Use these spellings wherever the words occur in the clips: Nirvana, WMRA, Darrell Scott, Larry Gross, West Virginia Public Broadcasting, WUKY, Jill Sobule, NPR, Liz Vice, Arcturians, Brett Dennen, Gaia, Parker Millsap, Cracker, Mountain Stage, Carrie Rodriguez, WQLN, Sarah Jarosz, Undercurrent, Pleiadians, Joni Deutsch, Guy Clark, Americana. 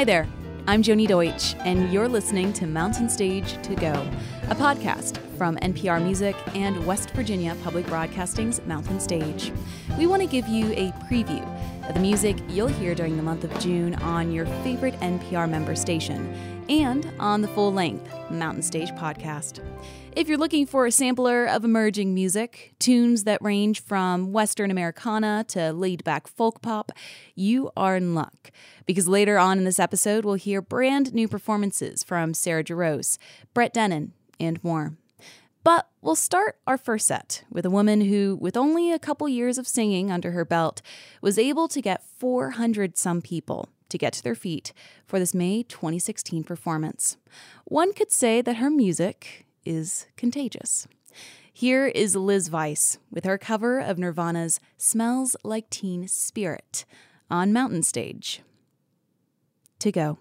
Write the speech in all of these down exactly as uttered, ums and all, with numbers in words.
Hi there, I'm Joni Deutsch, and you're listening to Mountain Stage to Go, a podcast from N P R Music and West Virginia Public Broadcasting's Mountain Stage. We want to give you a preview of the music you'll hear during the month of June on your favorite N P R member station and on the full-length Mountain Stage podcast. If you're looking for a sampler of emerging music, tunes that range from Western Americana to laid-back folk pop, you are in luck. Because later on in this episode, we'll hear brand new performances from Sarah Jarosz, Brett Dennen, and more. But we'll start our first set with a woman who, with only a couple years of singing under her belt, was able to get four hundred some people to get to their feet for this May twenty sixteen performance. One could say that her music is contagious. Here is Liz Vice with her cover of Nirvana's Smells Like Teen Spirit on Mountain Stage to Go.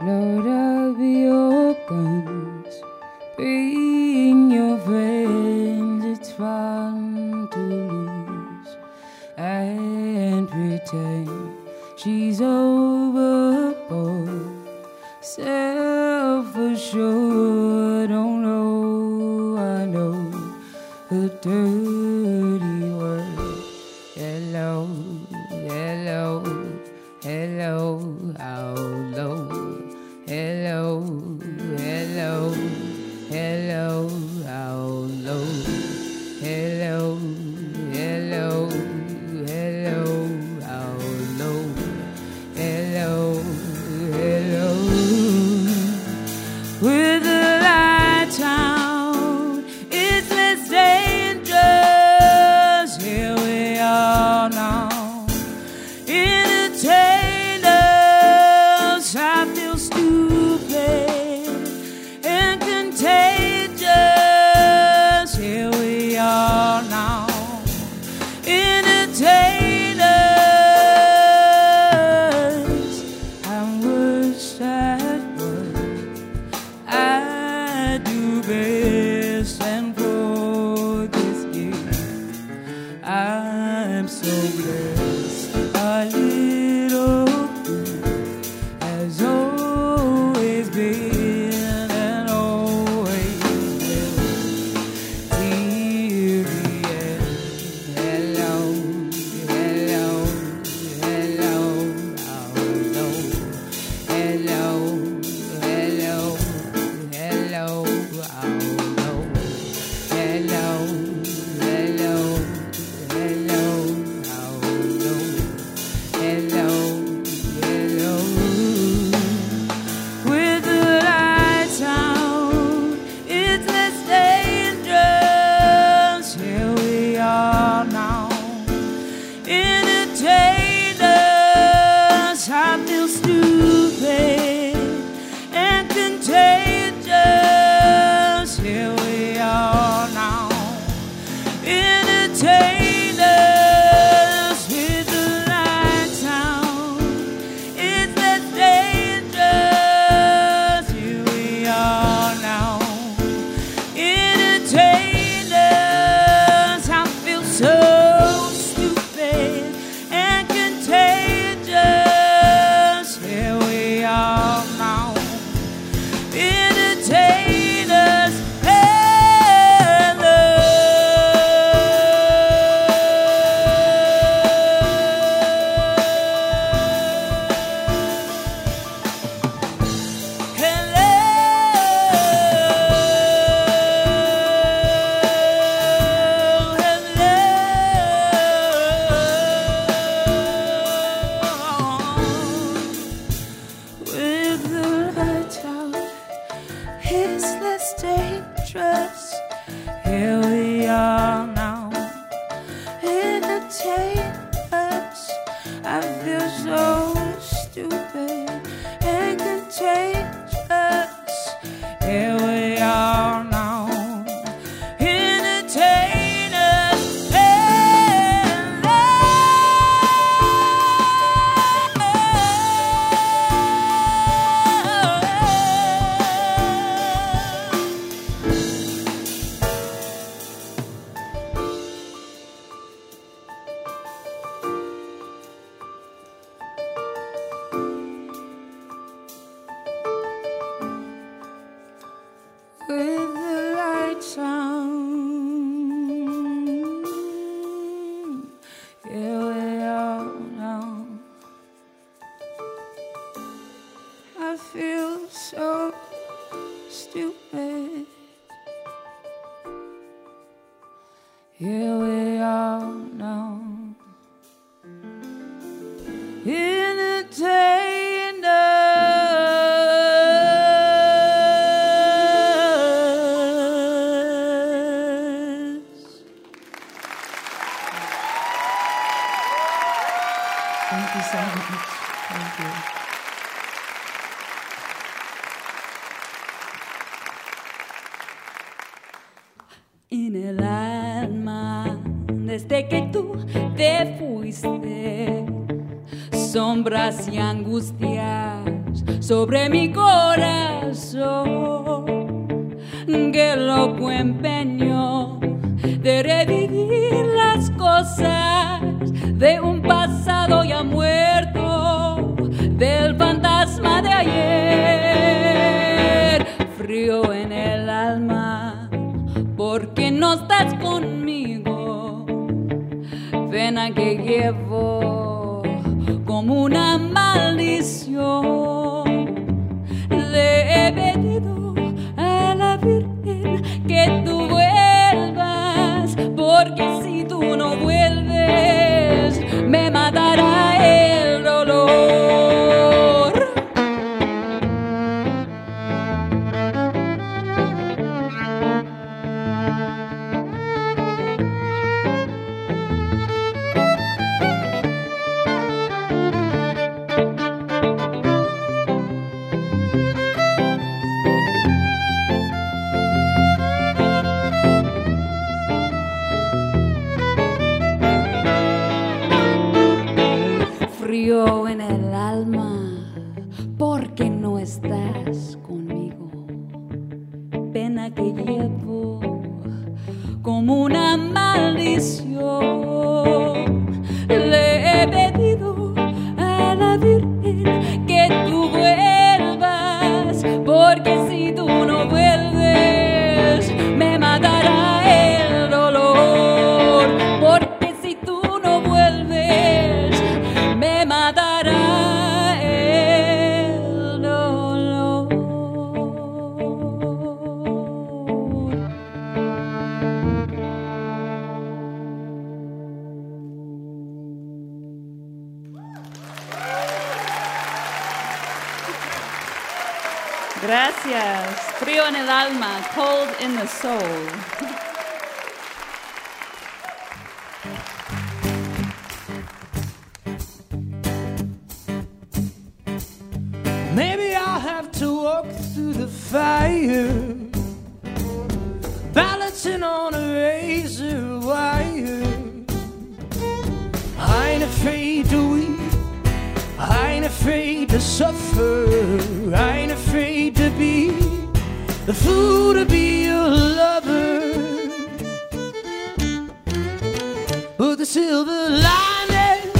Load up your guns, bring your friends, it's fun to lose, and pretend she's overboard, self assured, don't know, I know, the dirty word, hello, hello, hello, how low. Hello, hello, hello, how low. Hello, hello, hello, how low. Hello, hello, with the light. feel so stupid. Here we are now, entertained us. Thank you so much. Thank you. En el alma, desde que tú te fuiste, sombras y angustias sobre mi corazón. Qué loco empeño de revivir las cosas de un pasado ya muerto, del fantasma de ayer. Frío en el alma porque no estás conmigo. Pena que llevo como una maldición. Le he pedido a la Virgen que tú vuelvas, porque si tú no vuelves me matará el dolor. En el alma, porque no estás conmigo. Pena que llevo como una maldición. Le he pedido a la Virgen que tú vuelvas, porque si tú no vuelves, me matará el dolor. Porque si tú no vuelves, me matará el dolor. Gracias. Frío en el alma, cold in the soul. Maybe I'll have to walk through the fire, balancing on a razor wire. I ain't afraid to weep, I ain't afraid to suffer, I ain't afraid to be the fool to be your lover. But the silver lining,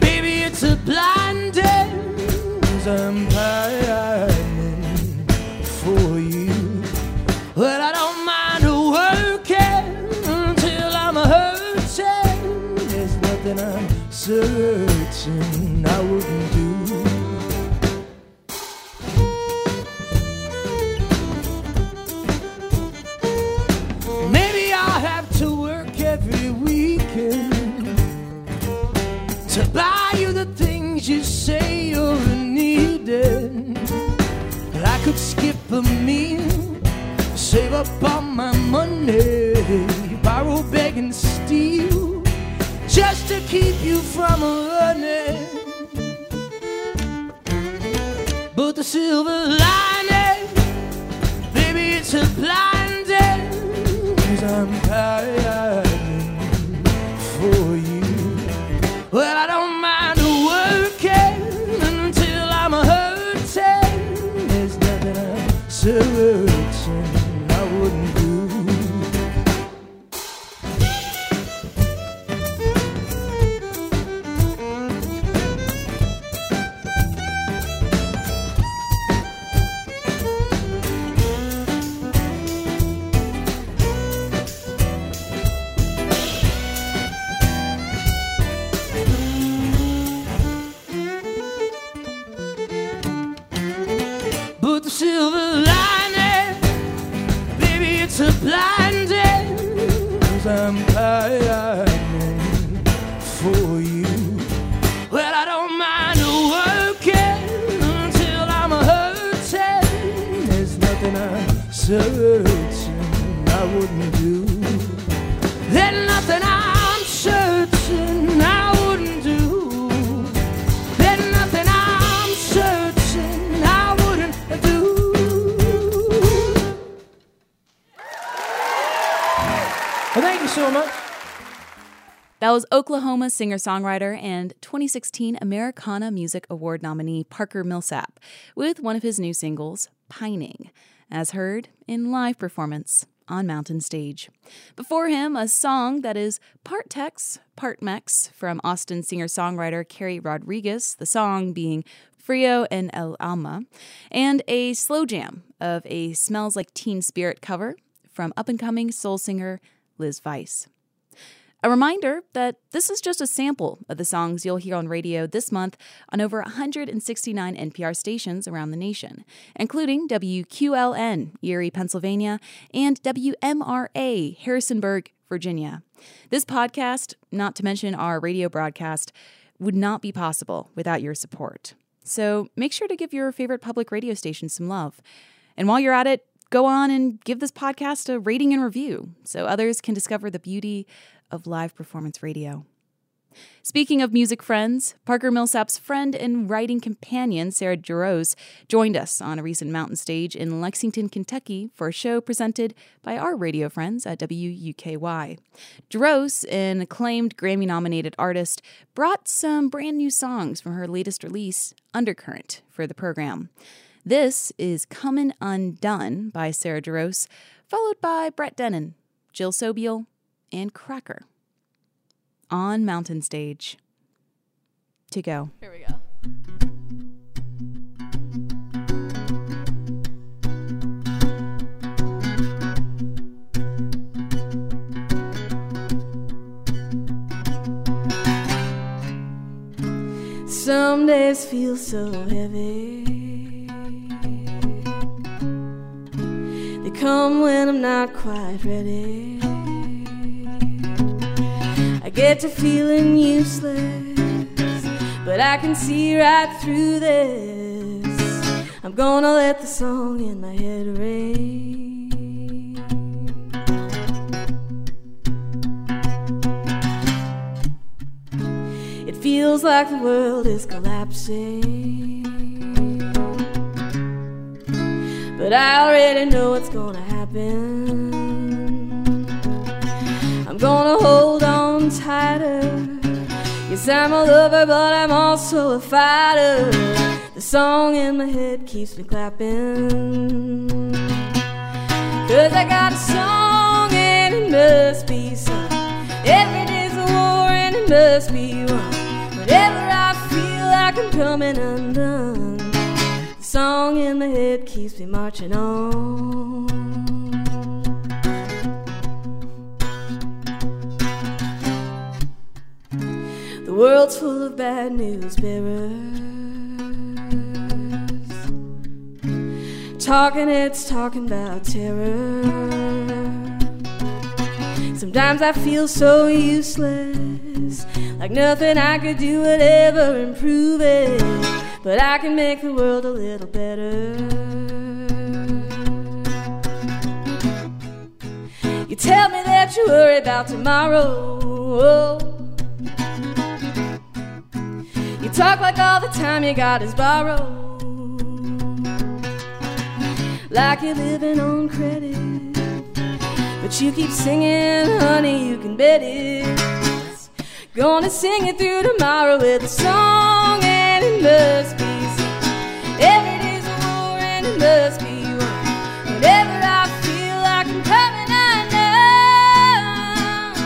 baby, it's a blinding. I'm pining for you, but I don't mind working until I'm hurting. There's nothing I'm certain I wouldn't do. Maybe I'll have to work every weekend to buy you the things you say you're needed. But I could skip a meal, save up all my money, borrow, beg, and steal, just to keep you from running. But the silver lining, baby, it's a blinding. 'Cause I'm pining for you. Well, I don't mind working until I'm hurting. There's nothing I'm certain I wouldn't do. Thank you. the silver lining. Baby, it's a blinding, 'cause I'm pining for you. Well, I don't mind working until I'm hurting. There's nothing I'm certain I wouldn't do. There's nothing I'm certain I wouldn't do. There's nothing I'm certain I wouldn't do. Well, thank you so much. That was Oklahoma singer-songwriter and twenty sixteen Americana Music Award nominee Parker Millsap with one of his new singles, Pining, as heard in live performance on Mountain Stage. Before him, a song that is part Tex, part Mex from Austin singer-songwriter Carrie Rodriguez, the song being Frio en el Alma, and a slow jam of a Smells Like Teen Spirit cover from up-and-coming soul singer Liz Vice. A reminder that this is just a sample of the songs you'll hear on radio this month on over one hundred sixty-nine N P R stations around the nation, including W Q L N, Erie, Pennsylvania, and W M R A, Harrisonburg, Virginia. This podcast, not to mention our radio broadcast, would not be possible without your support. So make sure to give your favorite public radio station some love. And while you're at it, go on and give this podcast a rating and review so others can discover the beauty of live performance radio. Speaking of music friends, Parker Millsap's friend and writing companion, Sarah Jarosz, joined us on a recent Mountain Stage in Lexington, Kentucky for a show presented by our radio friends at W U K Y. Jarosz, an acclaimed Grammy-nominated artist, brought some brand new songs from her latest release, Undercurrent, for the program. This is Comin' Undone by Sarah Jarosz, followed by Brett Dennen, Jill Sobule, and Cracker on Mountain Stage to go. Here we go. Some days feel so heavy. They come when I'm not quite ready. I get to feeling useless, but I can see right through this. I'm gonna let the song in my head ring. It feels like the world is collapsing, but I already know what's gonna happen. I'm gonna hold on tighter. Yes, I'm a lover, but I'm also a fighter. The song in my head keeps me clapping, 'cause I got a song and it must be sung. Every day's a war and it must be won. Whenever I feel like I'm coming undone, the song in my head keeps me marching on. The world's full of bad news bearers. Talking heads talking about terror. Sometimes I feel so useless, like nothing I could do would ever improve it. But I can make the world a little better. You tell me that you worry about tomorrow. You talk like all the time you got is borrowed, like you're living on credit. But you keep singing, honey, you can bet it's gonna sing it through tomorrow with a song and it must be sung. Every day's a war and it must be won. Whenever I feel like I'm coming undone,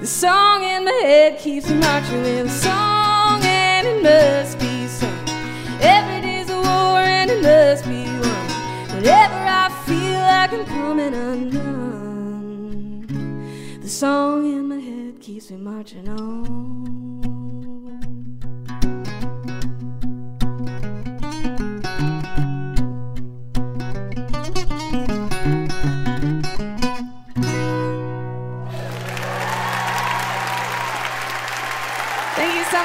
the song my head keeps marching with a song and it must be sung. Every day's a war and it must be won. Whenever I feel like I'm coming undone, the song in my head keeps me marching on.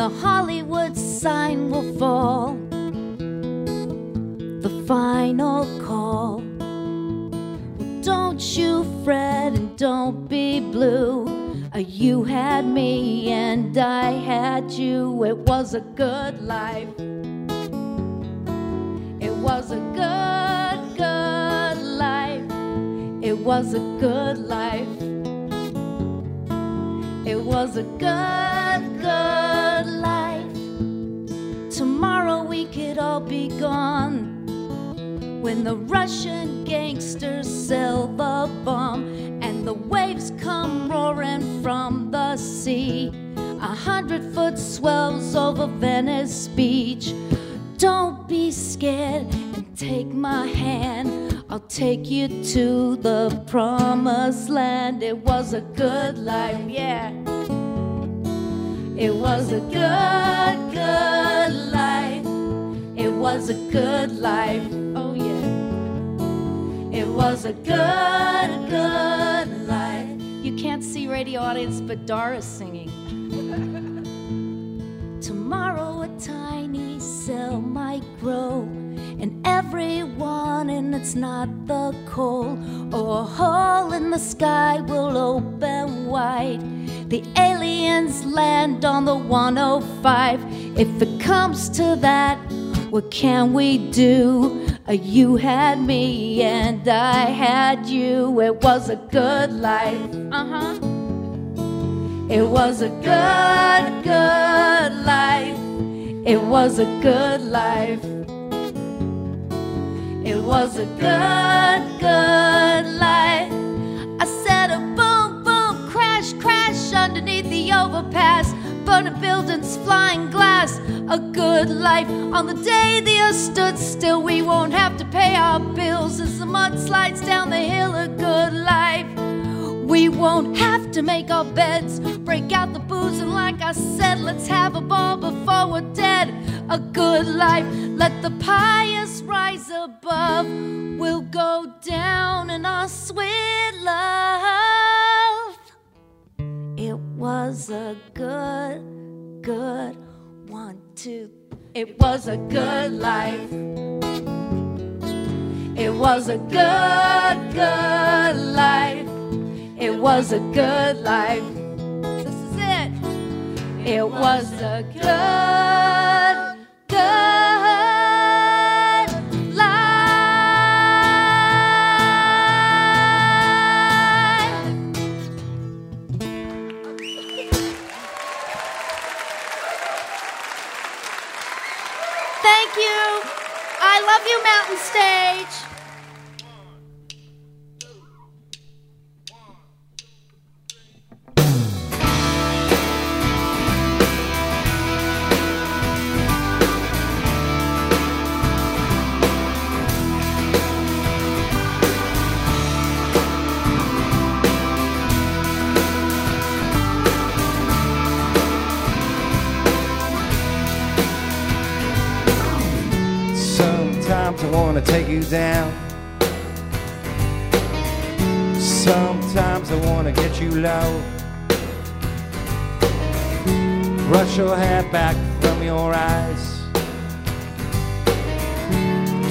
the Hollywood sign will fall, the final call. Well, don't you fret and don't be blue. You had me and I had you. It was a good life. It was a good, good life. It was a good life. It was a good, good life. Tomorrow we could all be gone when the Russian gangsters sell the bomb and the waves come roaring from the sea. A hundred foot swells over Venice Beach. Don't be scared and take my hand. I'll take you to the promised land. It was a good life, yeah. It was a good, good life. It was a good life, oh yeah. It was a good, good life. You can't see radio audience, but Dara's singing. Tomorrow a tiny cell might grow, and everyone, and it's not the cold, or a hole in the sky will open wide. The aliens land on the one oh five. If it comes to that, what can we do? You had me and I had you. It was a good life. Uh-huh. It was a good, good life. It was a good life. It was a good, good life. I said a boom, boom, crash, crash underneath the overpass. Burning buildings, flying glass, a good life. On the day the earth stood still, we won't have to pay our bills as the mud slides down the hill, a good life. We won't have to make our beds, break out the booze, and like I said, let's have a ball before we're dead, a good life. Let the pious rise above, we'll go down in our sweet love. It was a good, good one, two. It was a good life. It was a good, good life. It was a good life. This is it. It was a good, good. Thank you. I love you, Mountain Stage. I wanna take you down. Sometimes I wanna get you low. Brush your hair back from your eyes.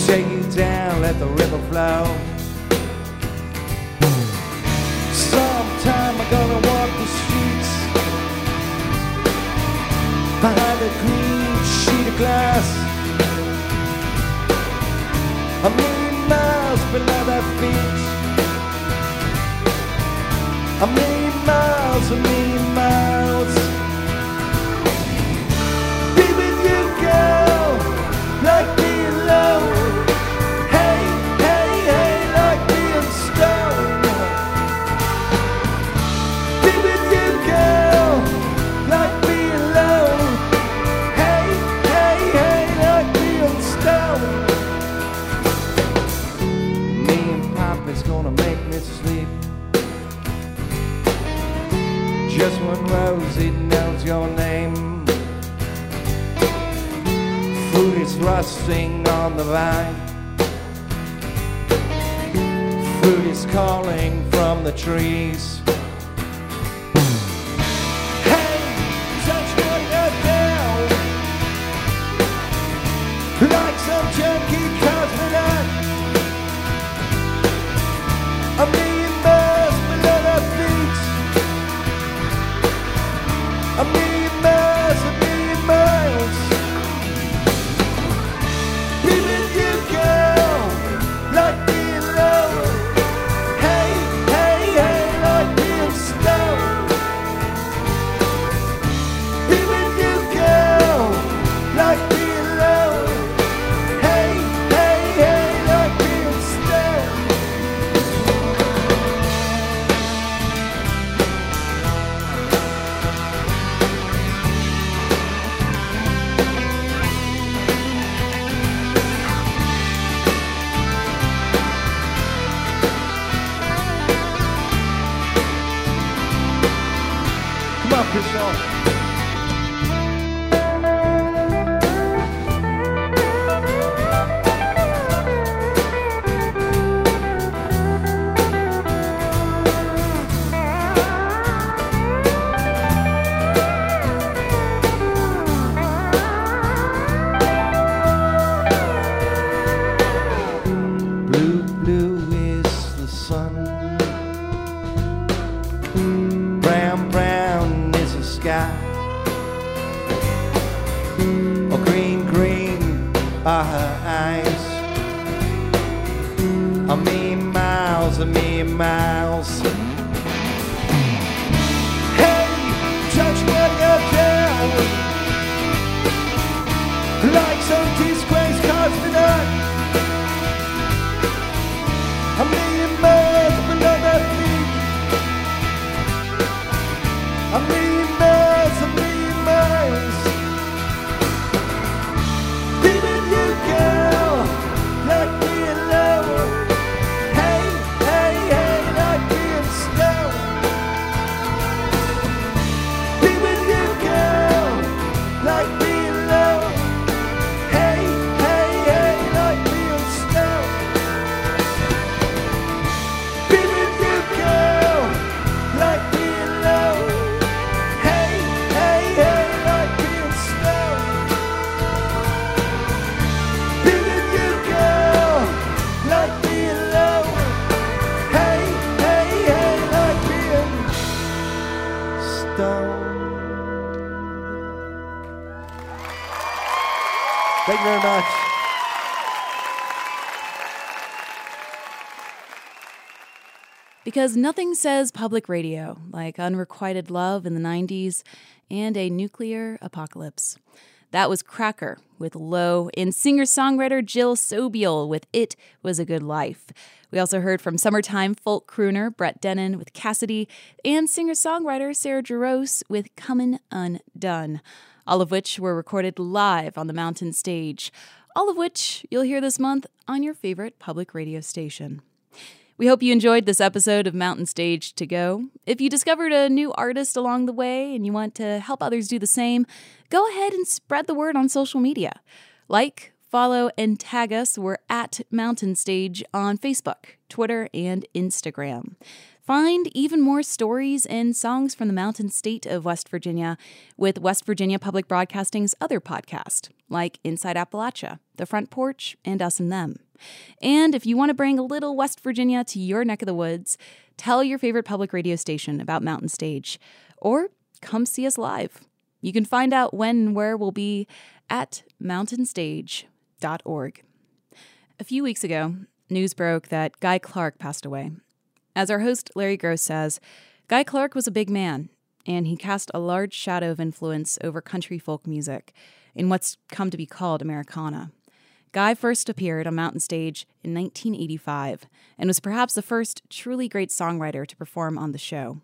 Take you down, let the river flow. Sometime I'm gonna walk the streets behind a green sheet of glass. A million miles below their feet. A million miles, a million miles. Be with you, girl, like being low. Hey, hey, hey, like being stoned. Be with you, girl, like being low. Hey, hey, hey, like being stoned. It's gonna make me sleep. Just one rose, it knows your name. Fruit is rusting on the vine. Fruit is calling from the trees. Hey, touch what you're there. help yourself. Thank you very much. Because nothing says public radio like unrequited love in the nineties and a nuclear apocalypse. That was Cracker with Low and singer-songwriter Jill Sobule with It Was a Good Life. We also heard from summertime folk crooner Brett Dennen with Cassidy and singer-songwriter Sarah Jarosz with Comin' Undone. All of which were recorded live on the Mountain Stage. All of which you'll hear this month on your favorite public radio station. We hope you enjoyed this episode of Mountain Stage To Go. If you discovered a new artist along the way and you want to help others do the same, go ahead and spread the word on social media. Like, follow, and tag us. We're at Mountain Stage on Facebook, Twitter, and Instagram. Find even more stories and songs from the mountain state of West Virginia with West Virginia Public Broadcasting's other podcast, like Inside Appalachia, The Front Porch, and Us and Them. And if you want to bring a little West Virginia to your neck of the woods, tell your favorite public radio station about Mountain Stage, or come see us live. You can find out when and where we'll be at mountain stage dot org. A few weeks ago, news broke that Guy Clark passed away. As our host Larry Gross says, Guy Clark was a big man, and he cast a large shadow of influence over country folk music in what's come to be called Americana. Guy first appeared on Mountain Stage in nineteen eighty-five and was perhaps the first truly great songwriter to perform on the show.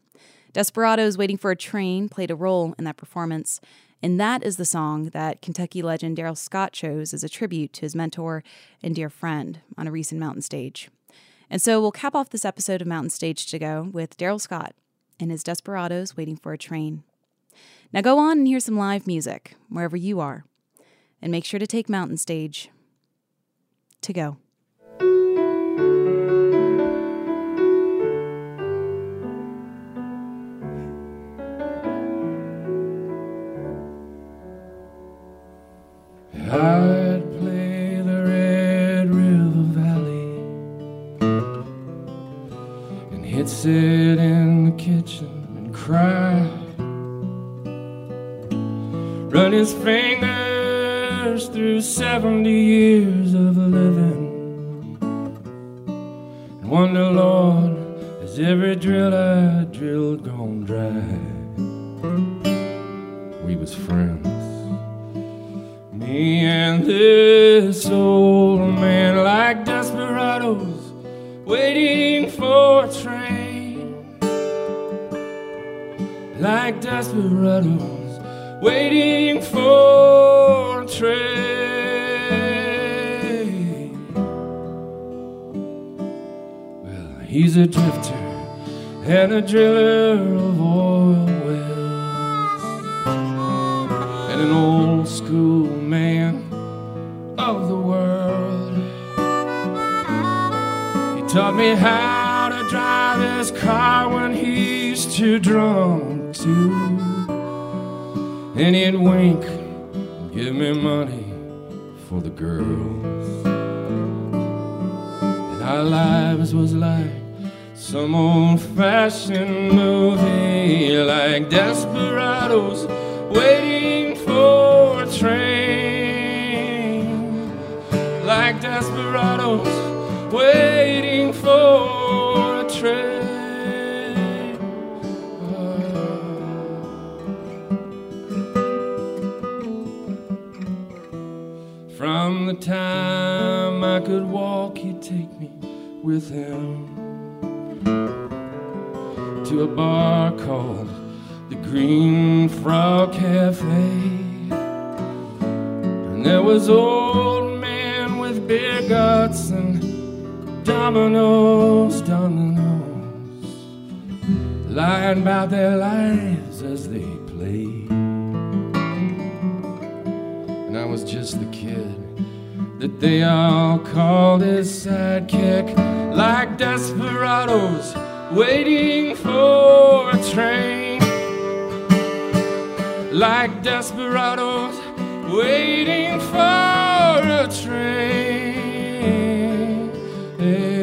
Desperado's Waiting for a Train played a role in that performance, and that is the song that Kentucky legend Darrell Scott chose as a tribute to his mentor and dear friend on a recent Mountain Stage. And so we'll cap off this episode of Mountain Stage To Go with Darrell Scott and his Desperados Waiting for a Train. Now go on and hear some live music wherever you are. And make sure to take Mountain Stage to go. I'd play the Red River Valley and he'd sit in the kitchen and cry, run his fingers through seventy years of living and wonder, Lord, is every drill I drilled gone dry? We was friends, me and this old man, like desperados waiting for a train, like desperados waiting for a train. Well, he's a drifter and a driller of oil wells. and an old school man of the world. He taught me how to drive his car when he's too drunk to. And he'd wink, give me money for the girls. And our lives was like some old-fashioned movie, like desperados waiting for a train, like desperados waiting for a train. Oh. From the time I could walk, he'd take me with him to a bar called the Green Frog Cafe. And there was old man with beer guts and dominoes, dominoes, lying about their lives as they played. And I was just the kid that they all called his sidekick, like desperados waiting for a train, like desperados waiting for a train. Hey.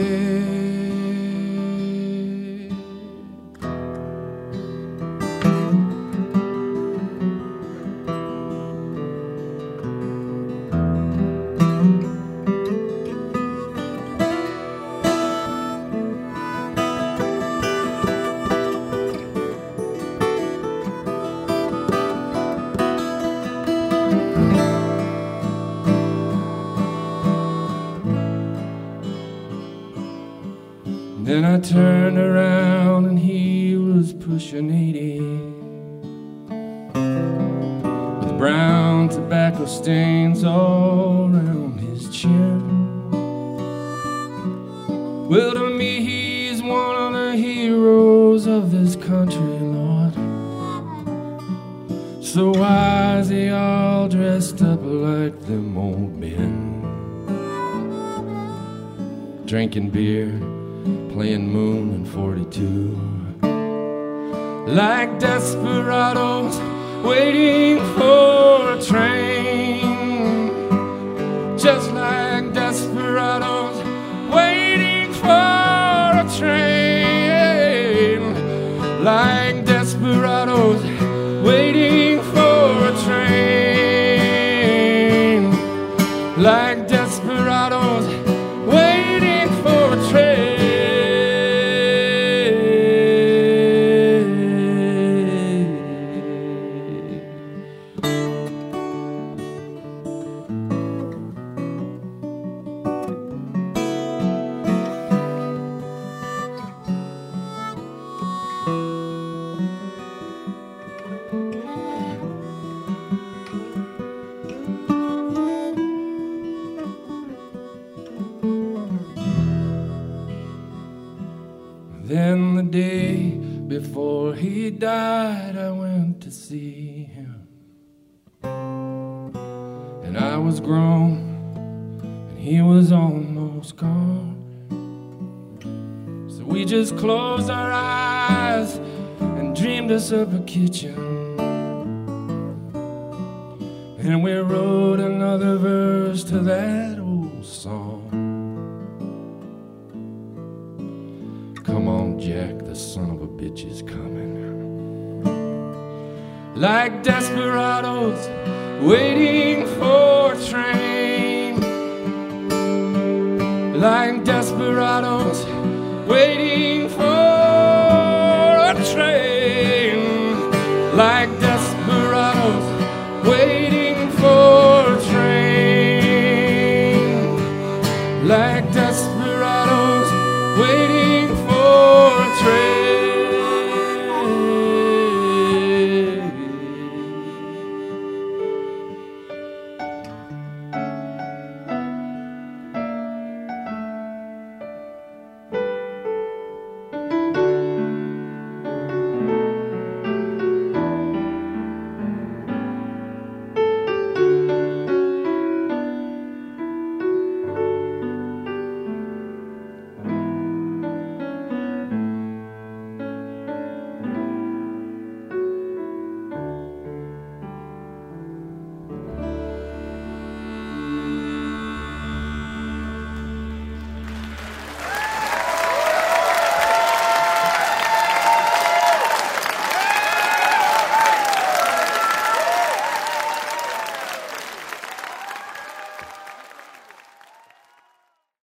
Then I turned around and he was pushing eighty, with brown tobacco stains all around his chin. Well, to me he's one of the heroes of this country, Lord. So why is he all dressed up like them old men, drinking beer, playing moon and forty-two, like desperados waiting for a train, just like desperados waiting for a train, like desperados waiting for a train, like desperados waiting for a train. Before he died, I went to see him, and I was grown, and he was almost gone. So we just closed our eyes and dreamed us up a kitchen, and we wrote another verse to that old song. Come on, Jack, the son of a bitch is coming. Like desperados waiting for a train, like desperados waiting for a train, like desperados waiting for a train, like desperados waiting